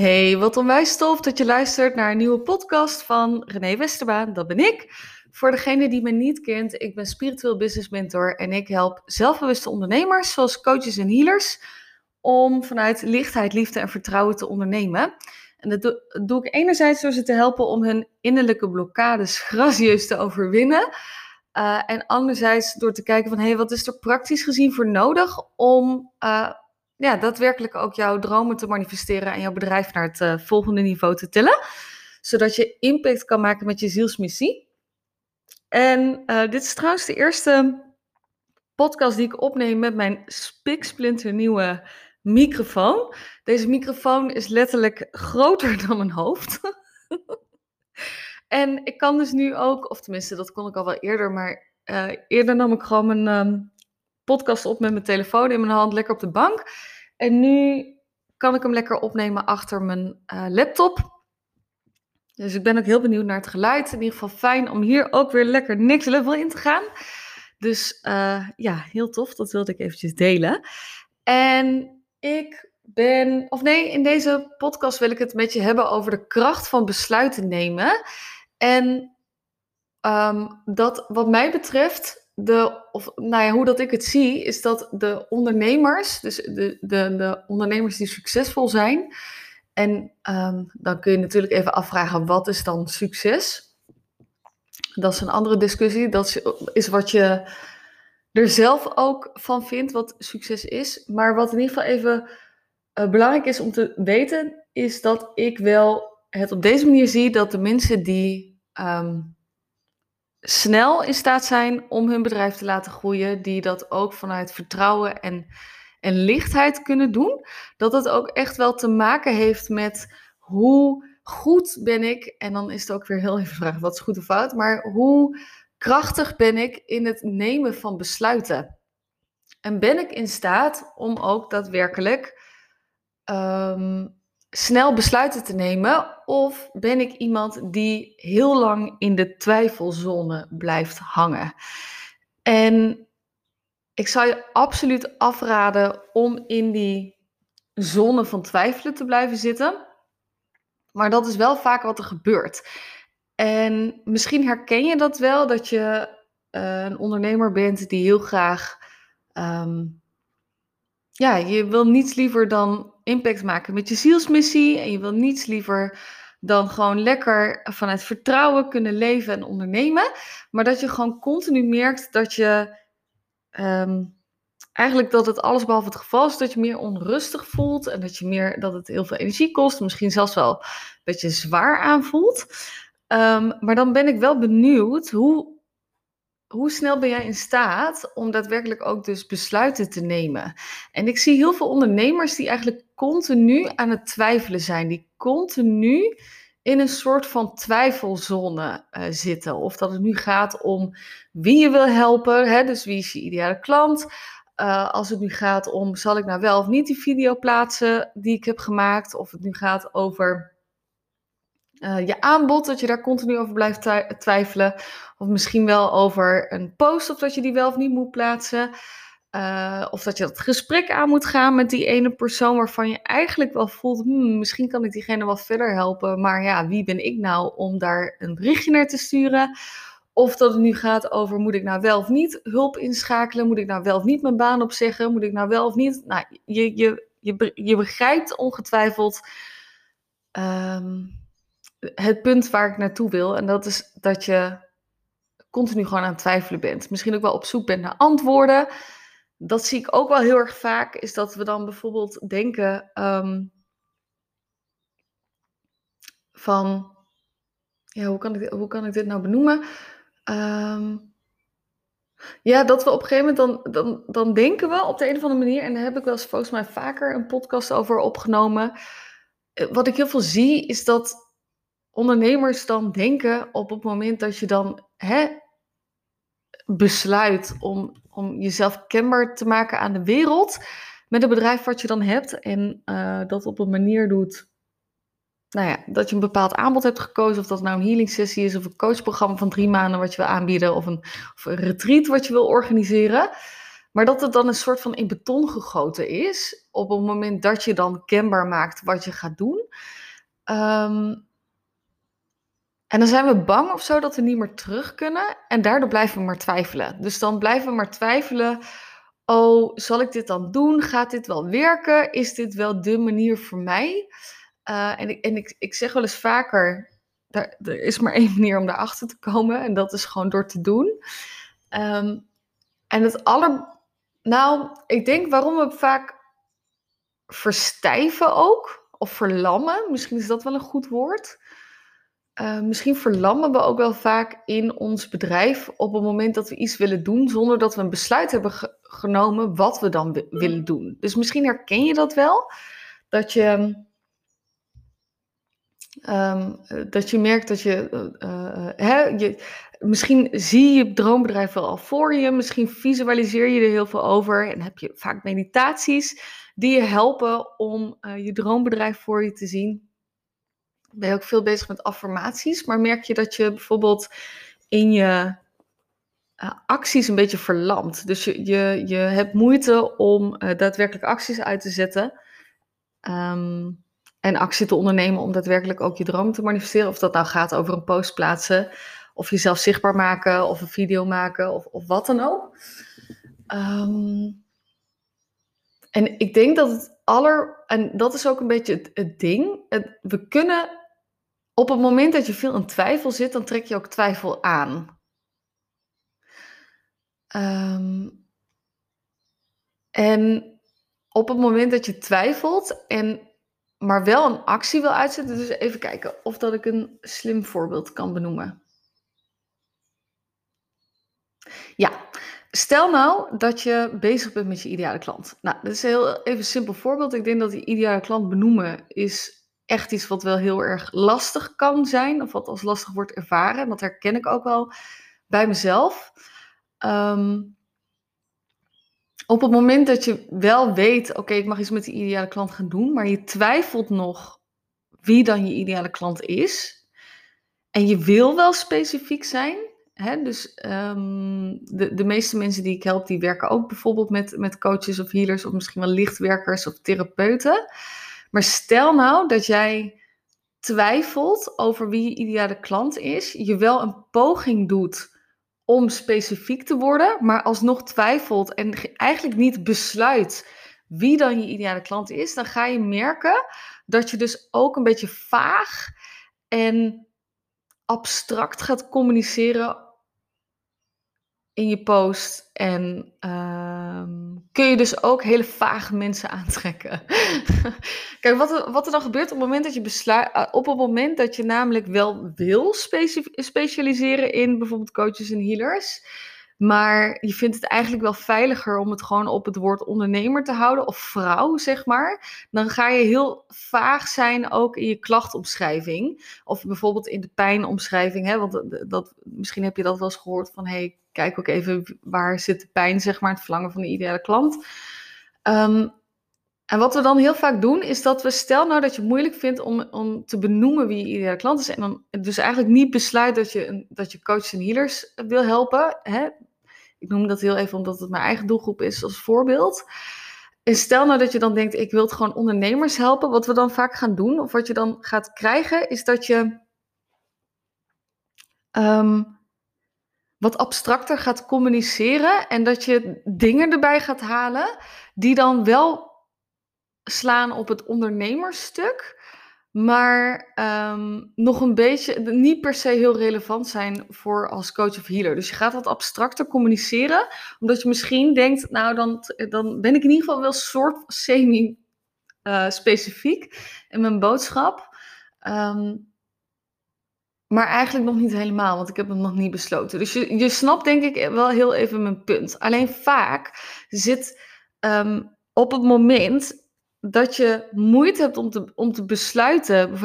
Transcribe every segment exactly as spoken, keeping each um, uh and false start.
Hey, wat onwijs tof dat je luistert naar een nieuwe podcast van René Westerbaan. Dat ben ik. Voor degene die me niet kent, ik ben spiritueel business mentor en ik help zelfbewuste ondernemers, zoals coaches en healers, om vanuit lichtheid, liefde en vertrouwen te ondernemen. En dat doe, dat doe ik enerzijds door ze te helpen om hun innerlijke blokkades gracieus te overwinnen. Uh, en anderzijds door te kijken van, hé, hey, wat is er praktisch gezien voor nodig om uh, ja, daadwerkelijk ook jouw dromen te manifesteren en jouw bedrijf naar het uh, volgende niveau te tillen. Zodat je impact kan maken met je zielsmissie. En uh, dit is trouwens de eerste podcast die ik opneem met mijn spiksplinternieuwe microfoon. Deze microfoon is letterlijk groter dan mijn hoofd. En ik kan dus nu ook, of tenminste dat kon ik al wel eerder, maar uh, eerder nam ik gewoon mijn um, podcast op met mijn telefoon in mijn hand, lekker op de bank. En nu kan ik hem lekker opnemen achter mijn uh, laptop. Dus ik ben ook heel benieuwd naar het geluid. In ieder geval fijn om hier ook weer lekker niks level in te gaan. Dus uh, ja, heel tof. Dat wilde ik eventjes delen. En ik ben... Of nee, in deze podcast wil ik het met je hebben over de kracht van besluiten nemen. En um, dat wat mij betreft... De, of, nou ja, hoe dat ik het zie, is dat de ondernemers... Dus de, de, de ondernemers die succesvol zijn... En um, dan kun je natuurlijk even afvragen, wat is dan succes? Dat is een andere discussie. Dat is wat je er zelf ook van vindt, wat succes is. Maar wat in ieder geval even uh, belangrijk is om te weten, is dat ik wel het op deze manier zie dat de mensen die um, snel in staat zijn om hun bedrijf te laten groeien, die dat ook vanuit vertrouwen en... en lichtheid kunnen doen, dat het ook echt wel te maken heeft met hoe goed ben ik, en dan is het ook weer heel even vragen, wat is goed of fout, maar hoe krachtig ben ik in het nemen van besluiten? En ben ik in staat om ook daadwerkelijk um, snel besluiten te nemen, of ben ik iemand die heel lang in de twijfelzone blijft hangen? En ik zou je absoluut afraden om in die zone van twijfelen te blijven zitten. Maar dat is wel vaak wat er gebeurt. En misschien herken je dat wel, dat je uh, een ondernemer bent die heel graag... Um, ja, je wil niets liever dan impact maken met je zielsmissie. En je wil niets liever dan gewoon lekker vanuit vertrouwen kunnen leven en ondernemen. Maar dat je gewoon continu merkt dat je... Um, eigenlijk dat het allesbehalve het geval is, dat je meer onrustig voelt en dat je meer, dat het heel veel energie kost, misschien zelfs wel een beetje zwaar aanvoelt. Um, maar dan ben ik wel benieuwd, hoe, hoe snel ben jij in staat om daadwerkelijk ook dus besluiten te nemen? En ik zie heel veel ondernemers die eigenlijk continu aan het twijfelen zijn, die continu in een soort van twijfelzone uh, zitten. Of dat het nu gaat om wie je wil helpen, hè? Dus wie is je ideale klant. Uh, als het nu gaat om, zal ik nou wel of niet die video plaatsen die ik heb gemaakt. Of het nu gaat over uh, je aanbod, dat je daar continu over blijft twi- twijfelen. Of misschien wel over een post, of dat je die wel of niet moet plaatsen. Uh, of dat je dat gesprek aan moet gaan met die ene persoon waarvan je eigenlijk wel voelt... Hmm, misschien kan ik diegene wat verder helpen, maar ja, wie ben ik nou om daar een berichtje naar te sturen? Of dat het nu gaat over, moet ik nou wel of niet hulp inschakelen? Moet ik nou wel of niet mijn baan opzeggen? Moet ik nou wel of niet... Nou, je, je, je, je begrijpt ongetwijfeld um, het punt waar ik naartoe wil. En dat is dat je continu gewoon aan het twijfelen bent. Misschien ook wel op zoek bent naar antwoorden... Dat zie ik ook wel heel erg vaak, is dat we dan bijvoorbeeld denken um, van, ja, hoe kan ik, hoe kan ik dit nou benoemen? Um, ja, dat we op een gegeven moment dan, dan, dan denken we op de een of andere manier, en daar heb ik wel eens volgens mij vaker een podcast over opgenomen. Wat ik heel veel zie, is dat ondernemers dan denken op het moment dat je dan... Hè, besluit om, om jezelf kenbaar te maken aan de wereld met het bedrijf wat je dan hebt en uh, dat op een manier doet, nou ja, dat je een bepaald aanbod hebt gekozen, of dat nou een healing sessie is of een coachprogramma van drie maanden wat je wil aanbieden of een, of een retreat wat je wil organiseren, Maar dat het dan een soort van in beton gegoten is, op het moment dat je dan kenbaar maakt wat je gaat doen. Um, en dan zijn we bang of zo dat we niet meer terug kunnen. En daardoor blijven we maar twijfelen. Dus dan blijven we maar twijfelen. Oh, zal ik dit dan doen? Gaat dit wel werken? Is dit wel de manier voor mij? Uh, en ik, en ik, ik zeg wel eens vaker, daar, er is maar één manier om daarachter te komen. En dat is gewoon door te doen. Um, en het aller... Nou, ik denk waarom we vaak verstijven ook. Of verlammen. Misschien is dat wel een goed woord. Uh, misschien verlammen we ook wel vaak in ons bedrijf op het moment dat we iets willen doen, zonder dat we een besluit hebben ge- genomen wat we dan w- willen doen. Dus misschien herken je dat wel. Dat je, um, dat je merkt dat je, uh, hè, je... Misschien zie je het droombedrijf wel al voor je. Misschien visualiseer je er heel veel over. En heb je vaak meditaties die je helpen om uh, je droombedrijf voor je te zien. Ben je ook veel bezig met affirmaties, maar merk je dat je bijvoorbeeld in je uh, acties een beetje verlamt. Dus je, je, je hebt moeite om uh, daadwerkelijk acties uit te zetten um, en actie te ondernemen om daadwerkelijk ook je droom te manifesteren. Of dat nou gaat over een post plaatsen, of jezelf zichtbaar maken, of een video maken, of, of wat dan ook. Um, en ik denk dat het aller... En dat is ook een beetje het, het ding. Het, we kunnen... Op het moment dat je veel in twijfel zit, dan trek je ook twijfel aan. Um, en op het moment dat je twijfelt, en maar wel een actie wil uitzetten, dus even kijken of dat ik een slim voorbeeld kan benoemen. Ja, stel nou dat je bezig bent met je ideale klant. Nou, dat is een heel even simpel voorbeeld. Ik denk dat die ideale klant benoemen is echt iets wat wel heel erg lastig kan zijn. Of wat als lastig wordt ervaren. Dat herken ik ook wel bij mezelf. Um, op het moment dat je wel weet, oké, okay, ik mag iets met die ideale klant gaan doen. Maar je twijfelt nog wie dan je ideale klant is. En je wil wel specifiek zijn. He, dus um, de, de meeste mensen die ik help, die werken ook bijvoorbeeld met, met coaches of healers, of misschien wel lichtwerkers of therapeuten. Maar stel nou dat jij twijfelt over wie je ideale klant is, je wel een poging doet om specifiek te worden, maar alsnog twijfelt en eigenlijk niet besluit wie dan je ideale klant is, dan ga je merken dat je dus ook een beetje vaag en abstract gaat communiceren in je post. En uh, kun je dus ook hele vage mensen aantrekken. Kijk, wat er, wat er dan gebeurt op het moment dat je besluit, op het moment dat je namelijk wel wil specif- specialiseren in bijvoorbeeld coaches en healers, maar je vindt het eigenlijk wel veiliger om het gewoon op het woord ondernemer te houden, of vrouw, zeg maar. Dan ga je heel vaag zijn ook in je klachtomschrijving. Of bijvoorbeeld in de pijnomschrijving. Hè? Want dat, misschien heb je dat wel eens gehoord van, hey, kijk ook even waar zit de pijn, zeg maar, het verlangen van de ideale klant. Um, en wat we dan heel vaak doen, is dat we, stel nou dat je het moeilijk vindt om, om te benoemen wie je ideale klant is. En dan dus eigenlijk niet besluit dat je, dat je coaches en healers wil helpen, hè? Ik noem dat heel even omdat het mijn eigen doelgroep is als voorbeeld. En stel nou dat je dan denkt, ik wil het gewoon ondernemers helpen. Wat we dan vaak gaan doen, of wat je dan gaat krijgen, is dat je um, wat abstracter gaat communiceren. En dat je dingen erbij gaat halen die dan wel slaan op het ondernemersstuk. Maar um, nog een beetje, niet per se heel relevant zijn voor als coach of healer. Dus je gaat wat abstracter communiceren, omdat je misschien denkt, nou dan, dan ben ik in ieder geval wel soort semi-specifiek uh, in mijn boodschap. Um, maar eigenlijk nog niet helemaal, want ik heb hem nog niet besloten. Dus je, je snapt denk ik wel heel even mijn punt. Alleen vaak zit um, op het moment dat je moeite hebt om te, om te besluiten.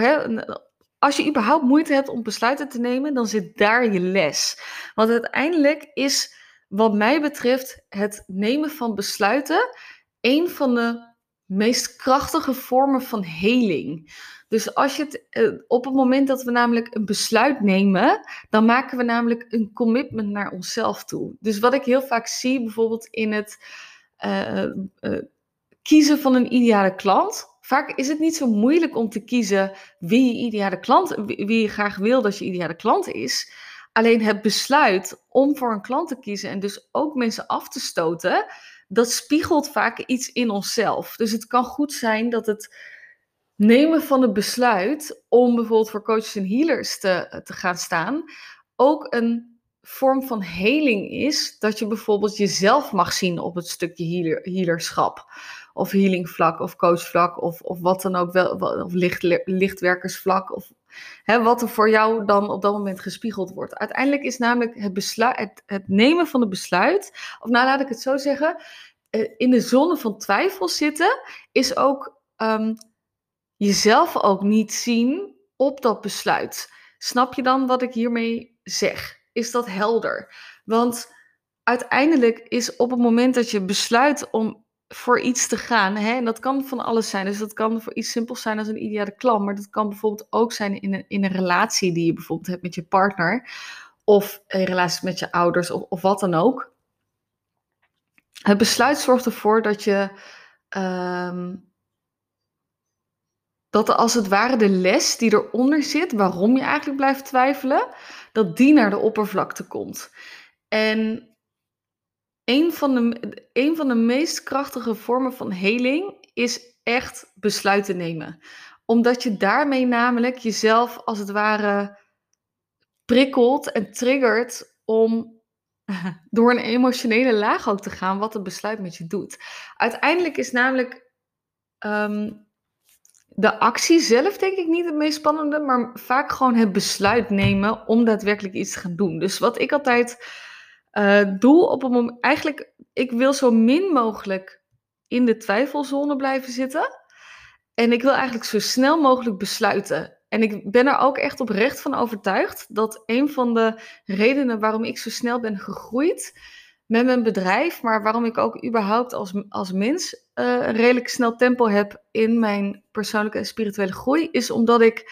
Als je überhaupt moeite hebt om besluiten te nemen, dan zit daar je les. Want uiteindelijk is, wat mij betreft, het nemen van besluiten een van de meest krachtige vormen van heling. Dus als je het, eh, op het moment dat we namelijk een besluit nemen, dan maken we namelijk een commitment naar onszelf toe. Dus wat ik heel vaak zie, bijvoorbeeld in het uh, uh, kiezen van een ideale klant. Vaak is het niet zo moeilijk om te kiezen wie je ideale klant, wie je graag wil dat je ideale klant is. Alleen het besluit om voor een klant te kiezen en dus ook mensen af te stoten, dat spiegelt vaak iets in onszelf. Dus het kan goed zijn dat het nemen van het besluit om bijvoorbeeld voor coaches en healers te, te gaan staan, ook een vorm van heling is, dat je bijvoorbeeld jezelf mag zien op het stukje healer, healerschap. Of healingvlak, of coachvlak, of, of wat dan ook, wel, of licht, lichtwerkersvlak, of hè, wat er voor jou dan op dat moment gespiegeld wordt. Uiteindelijk is namelijk het, besluit, het, het nemen van het besluit, of nou laat ik het zo zeggen, in de zone van twijfel zitten, is ook um, jezelf ook niet zien op dat besluit. Snap je dan wat ik hiermee zeg? Is dat helder? Want uiteindelijk is op het moment dat je besluit om voor iets te gaan, hè, en dat kan van alles zijn. Dus dat kan voor iets simpels zijn als een ideale klant, maar dat kan bijvoorbeeld ook zijn in een, in een relatie die je bijvoorbeeld hebt met je partner, of een relatie met je ouders, of, of wat dan ook. Het besluit zorgt ervoor dat je um, dat als het ware de les die eronder zit, waarom je eigenlijk blijft twijfelen, dat die naar de oppervlakte komt. En Een van, de, een van de meest krachtige vormen van heling is echt besluiten nemen. Omdat je daarmee namelijk jezelf als het ware prikkelt en triggert om door een emotionele laag ook te gaan wat het besluit met je doet. Uiteindelijk is namelijk um, de actie zelf denk ik niet het meest spannende, maar vaak gewoon het besluit nemen om daadwerkelijk iets te gaan doen. Dus wat ik altijd... Uh, doel op een moment, eigenlijk, ik wil zo min mogelijk in de twijfelzone blijven zitten. En ik wil eigenlijk zo snel mogelijk besluiten. En ik ben er ook echt oprecht van overtuigd dat een van de redenen waarom ik zo snel ben gegroeid met mijn bedrijf, maar waarom ik ook überhaupt als, als mens uh, een redelijk snel tempo heb in mijn persoonlijke en spirituele groei, is omdat ik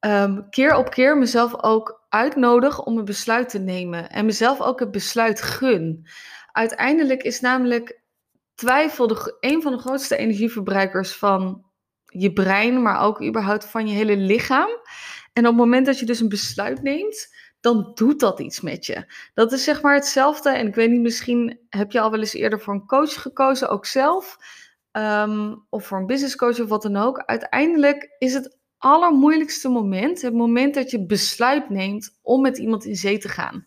um, keer op keer mezelf ook uitnodig om een besluit te nemen en mezelf ook het besluit gun. Uiteindelijk is namelijk twijfel de, een van de grootste energieverbruikers van je brein, maar ook überhaupt van je hele lichaam. En op het moment dat je dus een besluit neemt, dan doet dat iets met je. Dat is zeg maar hetzelfde. En ik weet niet, misschien heb je al wel eens eerder voor een coach gekozen, ook zelf, um, of voor een business coach of wat dan ook. Uiteindelijk is het allermoeilijkste moment, het moment dat je besluit neemt om met iemand in zee te gaan.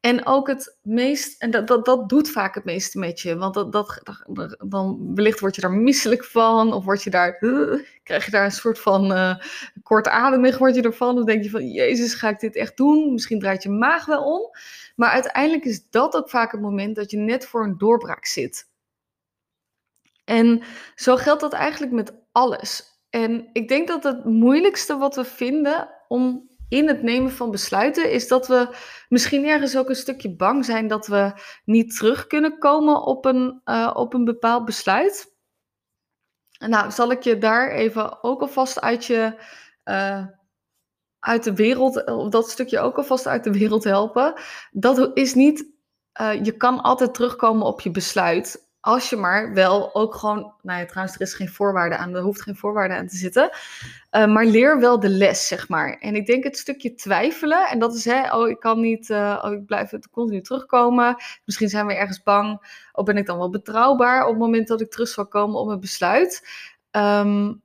En ook het meest, en dat, dat, dat doet vaak het meeste met je, want dat, dat, dat, dan wellicht word je daar misselijk van, of word je daar, uh, krijg je daar een soort van uh, kortademig word je ervan, dan denk je van, Jezus, ga ik dit echt doen? Misschien draait je maag wel om. Maar uiteindelijk is dat ook vaak het moment dat je net voor een doorbraak zit. En zo geldt dat eigenlijk met alles. En ik denk dat het moeilijkste wat we vinden om in het nemen van besluiten is dat we misschien ergens ook een stukje bang zijn dat we niet terug kunnen komen op een, uh, op een bepaald besluit. Nou, zal ik je daar even ook alvast uit je, uh, uit de wereld, of dat stukje ook alvast uit de wereld helpen. Dat is niet, uh, je kan altijd terugkomen op je besluit. Als je maar wel ook gewoon... Nou ja, trouwens, er is geen voorwaarde aan. Er hoeft geen voorwaarde aan te zitten. Uh, maar leer wel de les, zeg maar. En ik denk het stukje twijfelen. En dat is, hè, oh, ik kan niet... Uh, oh, ik blijf continu terugkomen. Misschien zijn we ergens bang. Oh, ben ik dan wel betrouwbaar op het moment dat ik terug zal komen op mijn besluit? Um,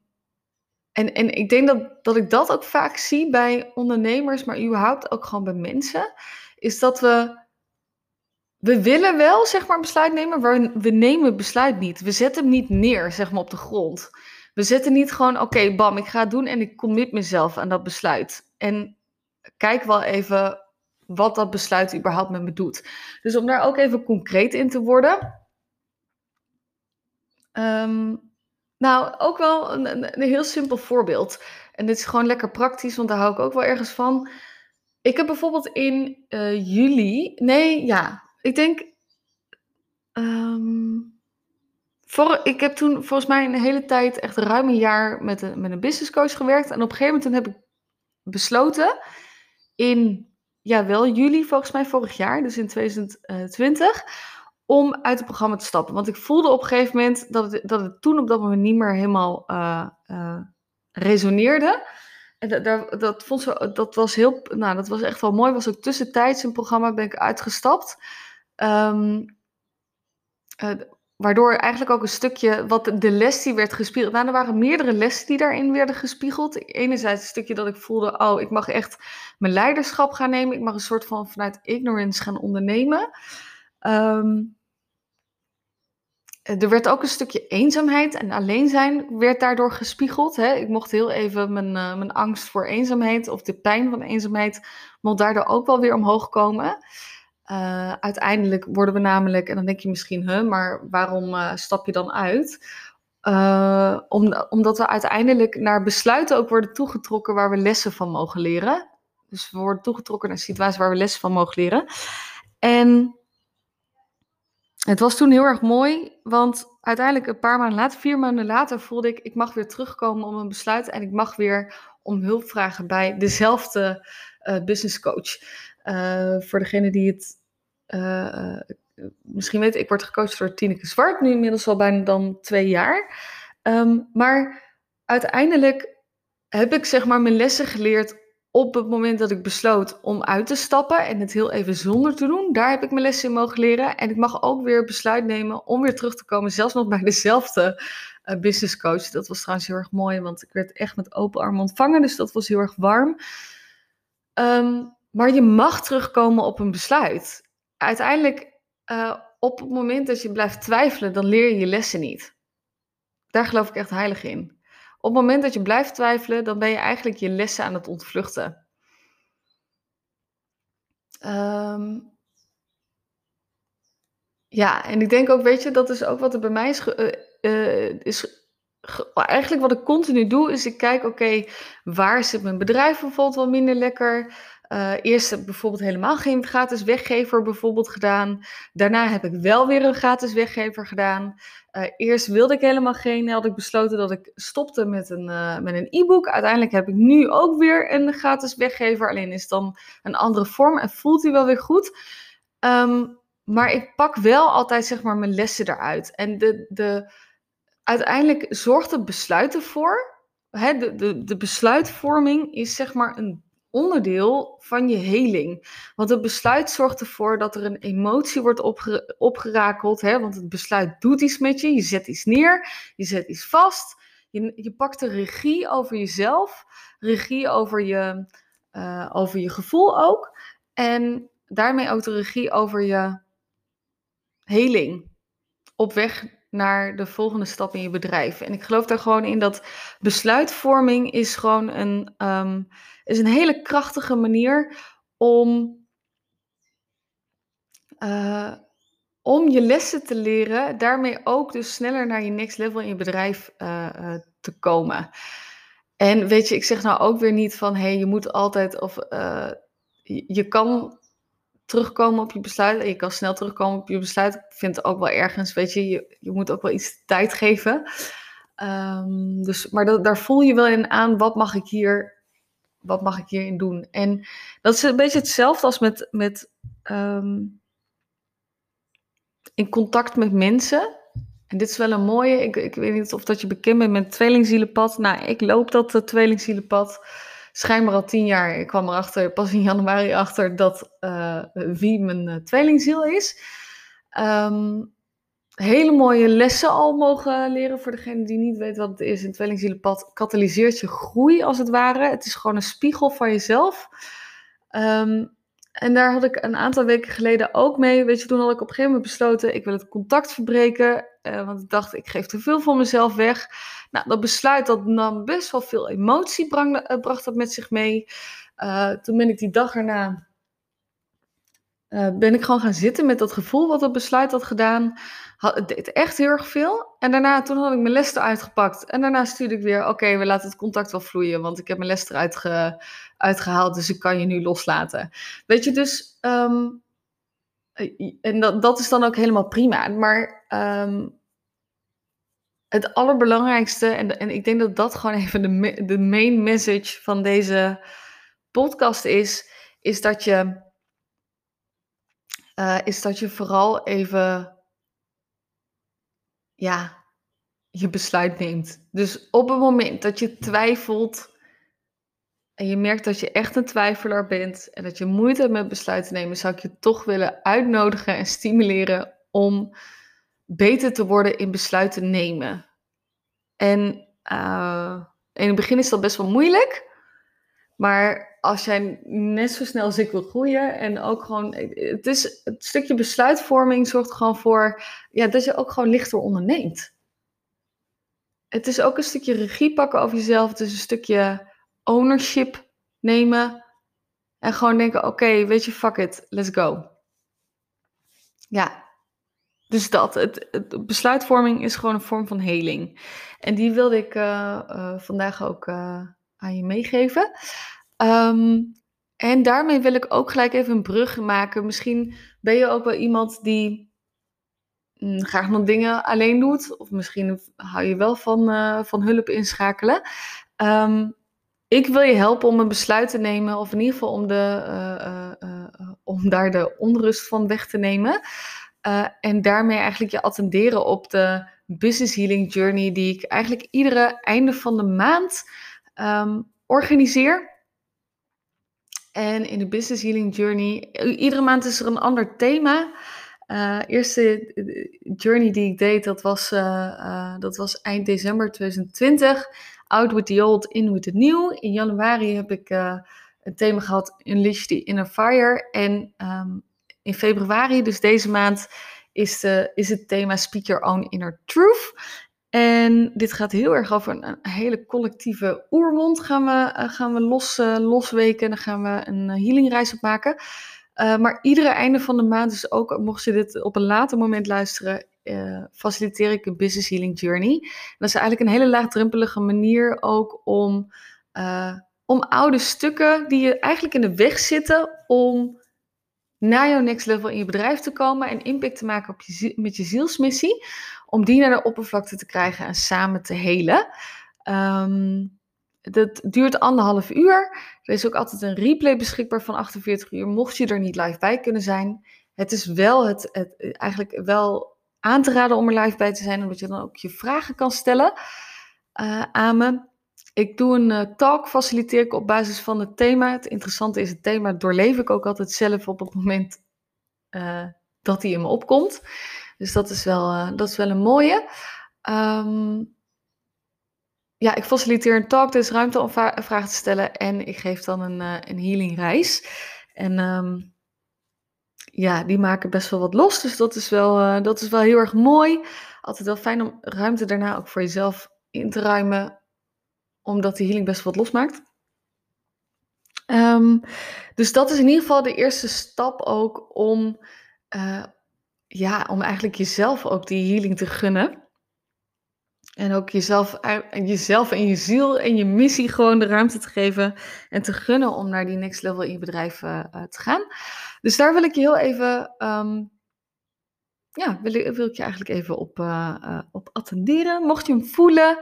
en, en ik denk dat, dat ik dat ook vaak zie bij ondernemers, maar überhaupt ook gewoon bij mensen. Is dat we... We willen wel, zeg maar, besluit nemen, maar we nemen het besluit niet. We zetten hem niet neer, zeg maar, op de grond. We zetten niet gewoon, oké, okay, bam, ik ga het doen en ik commit mezelf aan dat besluit. En kijk wel even wat dat besluit überhaupt met me doet. Dus om daar ook even concreet in te worden. Um, nou, ook wel een, een, een heel simpel voorbeeld. En dit is gewoon lekker praktisch, want daar hou ik ook wel ergens van. Ik heb bijvoorbeeld in uh, juli... Nee, ja... Ik denk um, Voor, ik heb toen volgens mij een hele tijd, echt ruim een jaar, met een, met een businesscoach gewerkt. En op een gegeven moment toen heb ik besloten in, ja wel juli volgens mij vorig jaar, dus in twintig twintig, om uit het programma te stappen. Want ik voelde op een gegeven moment dat het, dat het toen op dat moment niet meer helemaal uh, uh, resoneerde. En dat, dat, dat, vond ze, dat, was heel, nou, dat was echt wel mooi. Was ook tussentijds een programma, ben ik uitgestapt. Um, uh, Waardoor eigenlijk ook een stukje, wat de les die werd gespiegeld... Nou, er waren meerdere lessen die daarin werden gespiegeld. Enerzijds een stukje dat ik voelde... Oh, ik mag echt mijn leiderschap gaan nemen. Ik mag een soort van vanuit ignorance gaan ondernemen. Um, er werd ook een stukje eenzaamheid en alleen zijn werd daardoor gespiegeld. Hè? Ik mocht heel even mijn, uh, mijn angst voor eenzaamheid... of de pijn van eenzaamheid mocht daardoor ook wel weer omhoog komen... Uh, uiteindelijk worden we namelijk, en dan denk je misschien, huh, maar waarom uh, stap je dan uit? Uh, om, omdat we uiteindelijk naar besluiten ook worden toegetrokken waar we lessen van mogen leren. Dus we worden toegetrokken naar situaties waar we lessen van mogen leren. En het was toen heel erg mooi, want uiteindelijk een paar maanden later, vier maanden later voelde ik, ik mag weer terugkomen om een besluit en ik mag weer om hulp vragen bij dezelfde uh, business coach. Uh, voor degene die het uh, misschien weet, ik word gecoacht door Tineke Zwart, nu inmiddels al bijna dan twee jaar. Um, maar uiteindelijk heb ik zeg maar mijn lessen geleerd op het moment dat ik besloot om uit te stappen en het heel even zonder te doen. Daar heb ik mijn lessen in mogen leren en ik mag ook weer besluit nemen om weer terug te komen, zelfs nog bij dezelfde uh, business coach. Dat was trouwens heel erg mooi, want ik werd echt met open armen ontvangen, dus dat was heel erg warm. Um, Maar je mag terugkomen op een besluit. Uiteindelijk, uh, op het moment dat je blijft twijfelen, dan leer je je lessen niet. Daar geloof ik echt heilig in. Op het moment dat je blijft twijfelen, dan ben je eigenlijk je lessen aan het ontvluchten. Um, ja, en ik denk ook, weet je, dat is ook wat er bij mij is... Ge- uh, uh, is Eigenlijk wat ik continu doe, is ik kijk, oké, okay, waar zit mijn bedrijf bijvoorbeeld wel minder lekker? Uh, eerst heb ik bijvoorbeeld helemaal geen gratis weggever bijvoorbeeld gedaan. Daarna heb ik wel weer een gratis weggever gedaan. Uh, eerst wilde ik helemaal geen, had ik besloten dat ik stopte met een, uh, met een e-book. Uiteindelijk heb ik nu ook weer een gratis weggever, alleen is het dan een andere vorm en voelt die wel weer goed. Um, maar ik pak wel altijd zeg maar mijn lessen eruit. En de... de Uiteindelijk zorgt het besluit ervoor, hè, de, de, de besluitvorming is zeg maar een onderdeel van je heling. Want het besluit zorgt ervoor dat er een emotie wordt opge, opgerakeld, hè, want het besluit doet iets met je. Je zet iets neer, je zet iets vast, je, je pakt de regie over jezelf, regie over je, uh, over je gevoel ook. En daarmee ook de regie over je heling op weg naar de volgende stap in je bedrijf. En ik geloof daar gewoon in dat besluitvorming is gewoon een, um, is een hele krachtige manier om, uh, om je lessen te leren. Daarmee ook dus sneller naar je next level in je bedrijf uh, uh, te komen. En weet je, ik zeg nou ook weer niet van, hé, hey, je moet altijd, of uh, je kan... terugkomen op je besluit. En je kan snel terugkomen op je besluit. Ik vind het ook wel ergens, weet je, je, je moet ook wel iets tijd geven. Um, dus, maar dat, daar voel je wel in aan, wat mag ik hier, wat mag ik hierin doen? En dat is een beetje hetzelfde als met, met um, in contact met mensen. En dit is wel een mooie, ik, ik weet niet of dat je bekend bent met het tweelingzielenpad. Nou, ik loop dat uh, tweelingzielenpad. Schijnbaar al tien jaar, ik kwam erachter, pas in januari achter, dat uh, wie mijn uh, tweelingziel is. Um, hele mooie lessen al mogen leren voor degene die niet weet wat het is. Een tweelingzielenpad katalyseert je groei als het ware. Het is gewoon een spiegel van jezelf. Um, en daar had ik een aantal weken geleden ook mee. Weet je, toen had ik op een gegeven moment besloten, ik wil het contact verbreken. Uh, want ik dacht, ik geef te veel van mezelf weg. Nou, dat besluit, dat nam best wel veel emotie, brang, uh, bracht dat met zich mee. Uh, toen ben ik die dag erna, uh, ben ik gewoon gaan zitten met dat gevoel wat dat besluit had gedaan. Had, het deed echt heel erg veel. En daarna, toen had ik mijn les eruit gepakt. En daarna stuurde ik weer, oké, okay, we laten het contact wel vloeien. Want ik heb mijn les eruit ge, uitgehaald, dus ik kan je nu loslaten. Weet je, dus... Um, en dat, dat is dan ook helemaal prima. Maar um, het allerbelangrijkste, en, en ik denk dat dat gewoon even de, de main message van deze podcast is, is dat je, uh, is dat je vooral even, ja, je besluit neemt. Dus op het moment dat je twijfelt en je merkt dat je echt een twijfelaar bent en dat je moeite hebt met besluiten nemen, zou ik je toch willen uitnodigen en stimuleren om beter te worden in besluiten nemen. En uh, in het begin is dat best wel moeilijk. Maar als jij net zo snel als ik wil groeien en ook gewoon, het is het stukje besluitvorming zorgt gewoon voor, ja, dat je ook gewoon lichter onderneemt. Het is ook een stukje regie pakken over jezelf. Het is een stukje ownership nemen. En gewoon denken, oké, okay, weet je, fuck it, let's go. Ja, dus dat. Het, het, besluitvorming is gewoon een vorm van heling. En die wilde ik uh, uh, vandaag ook uh, aan je meegeven. Um, en daarmee wil ik ook gelijk even een brug maken. Misschien ben je ook wel iemand die graag nog dingen alleen doet. Of misschien hou je wel van, uh, van hulp inschakelen. Um, ik wil je helpen om een besluit te nemen. Of in ieder geval om, de, uh, uh, uh, om daar de onrust van weg te nemen. Uh, en daarmee eigenlijk je attenderen op de business healing journey. Die ik eigenlijk iedere einde van de maand um, organiseer. En in de business healing journey. Iedere maand is er een ander thema. Uh, eerste journey die ik deed, dat was, uh, uh, dat was eind december twintig twintig. Out with the old, in with the new. In januari heb ik uh, een thema gehad, Unleash the Inner Fire. En um, in februari, dus deze maand, is, uh, is het thema Speak Your Own Inner Truth. En dit gaat heel erg over een, een hele collectieve oerwond. Gaan we, uh, gaan we los, uh, losweken, dan gaan we een healingreis op maken. Uh, maar iedere einde van de maand, dus ook mocht je dit op een later moment luisteren, uh, faciliteer ik een business healing journey. En dat is eigenlijk een hele laagdrempelige manier ook om, uh, om oude stukken die je eigenlijk in de weg zitten, om naar jouw next level in je bedrijf te komen en impact te maken op je, met je zielsmissie, om die naar de oppervlakte te krijgen en samen te helen. Um, Dat duurt anderhalf uur. Er is ook altijd een replay beschikbaar van achtenveertig uur. Mocht je er niet live bij kunnen zijn. Het is wel het, het, eigenlijk wel aan te raden om er live bij te zijn. Omdat je dan ook je vragen kan stellen uh, aan me. Ik doe een uh, talk, faciliteer ik op basis van het thema. Het interessante is, het thema doorleef ik ook altijd zelf op het moment uh, dat die in me opkomt. Dus dat is wel, uh, dat is wel een mooie. Um, Ja, ik faciliteer een talk, dus ruimte om va- vragen te stellen. En ik geef dan een, uh, een healingreis. En um, ja, die maken best wel wat los. Dus dat is wel, uh, dat is wel heel erg mooi. Altijd wel fijn om ruimte daarna ook voor jezelf in te ruimen. Omdat die healing best wat losmaakt. Um, dus dat is in ieder geval de eerste stap ook om, uh, ja, om eigenlijk jezelf ook die healing te gunnen. En ook jezelf, jezelf en je ziel en je missie gewoon de ruimte te geven. En te gunnen om naar die next level in je bedrijf uh, te gaan. Dus daar wil ik je heel even, um, ja, wil ik, wil ik je eigenlijk even op, uh, uh, op attenderen. Mocht je hem voelen,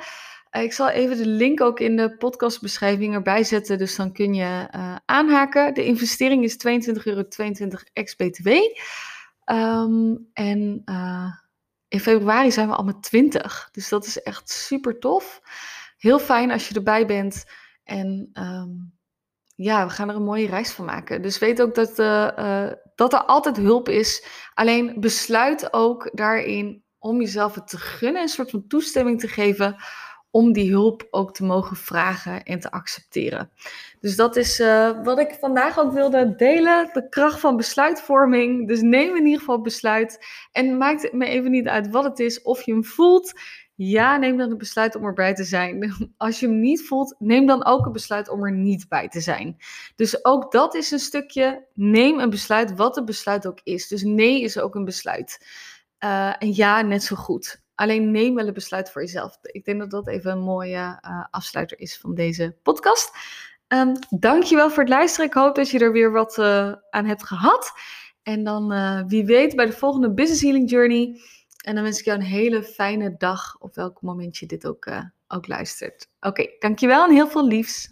uh, ik zal even de link ook in de podcastbeschrijving erbij zetten. Dus dan kun je uh, aanhaken. De investering is tweeëntwintig euro, tweeëntwintig ex-B T W. Um, en... Uh, In februari zijn we al met twintig. Dus dat is echt super tof. Heel fijn als je erbij bent. En um, ja, we gaan er een mooie reis van maken. Dus weet ook dat, uh, uh, dat er altijd hulp is. Alleen besluit ook daarin om jezelf het te gunnen. Een soort van toestemming te geven. Om die hulp ook te mogen vragen en te accepteren. Dus dat is uh, wat ik vandaag ook wilde delen. De kracht van besluitvorming. Dus neem in ieder geval besluit. En maakt het me even niet uit wat het is. Of je hem voelt. Ja, neem dan het besluit om erbij te zijn. Als je hem niet voelt, neem dan ook een besluit om er niet bij te zijn. Dus ook dat is een stukje. Neem een besluit, wat het besluit ook is. Dus nee is ook een besluit. Uh, en ja, net zo goed. Alleen neem wel een besluit voor jezelf. Ik denk dat dat even een mooie uh, afsluiter is van deze podcast. Um, dankjewel voor het luisteren. Ik hoop dat je er weer wat uh, aan hebt gehad. En dan uh, wie weet bij de volgende Business Healing Journey. En dan wens ik jou een hele fijne dag op welk moment je dit ook, uh, ook luistert. Oké, okay, dankjewel en heel veel liefs.